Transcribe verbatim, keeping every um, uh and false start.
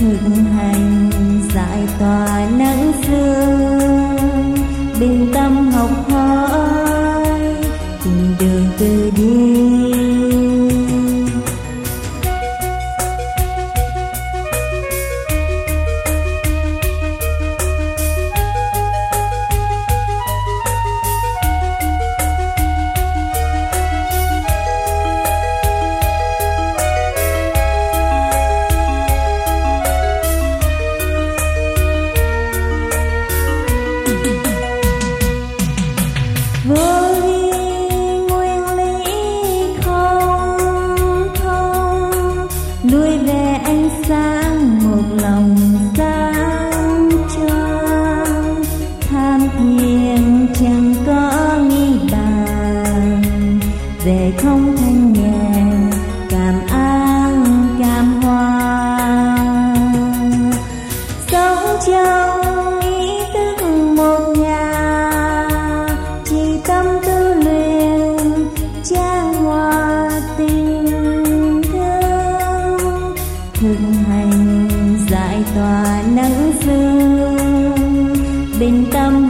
thực hành giải tỏa nắng sương, bình tâm học hỏi tìm đường từ đi. Hành giải tỏa nắng sương, bình tâm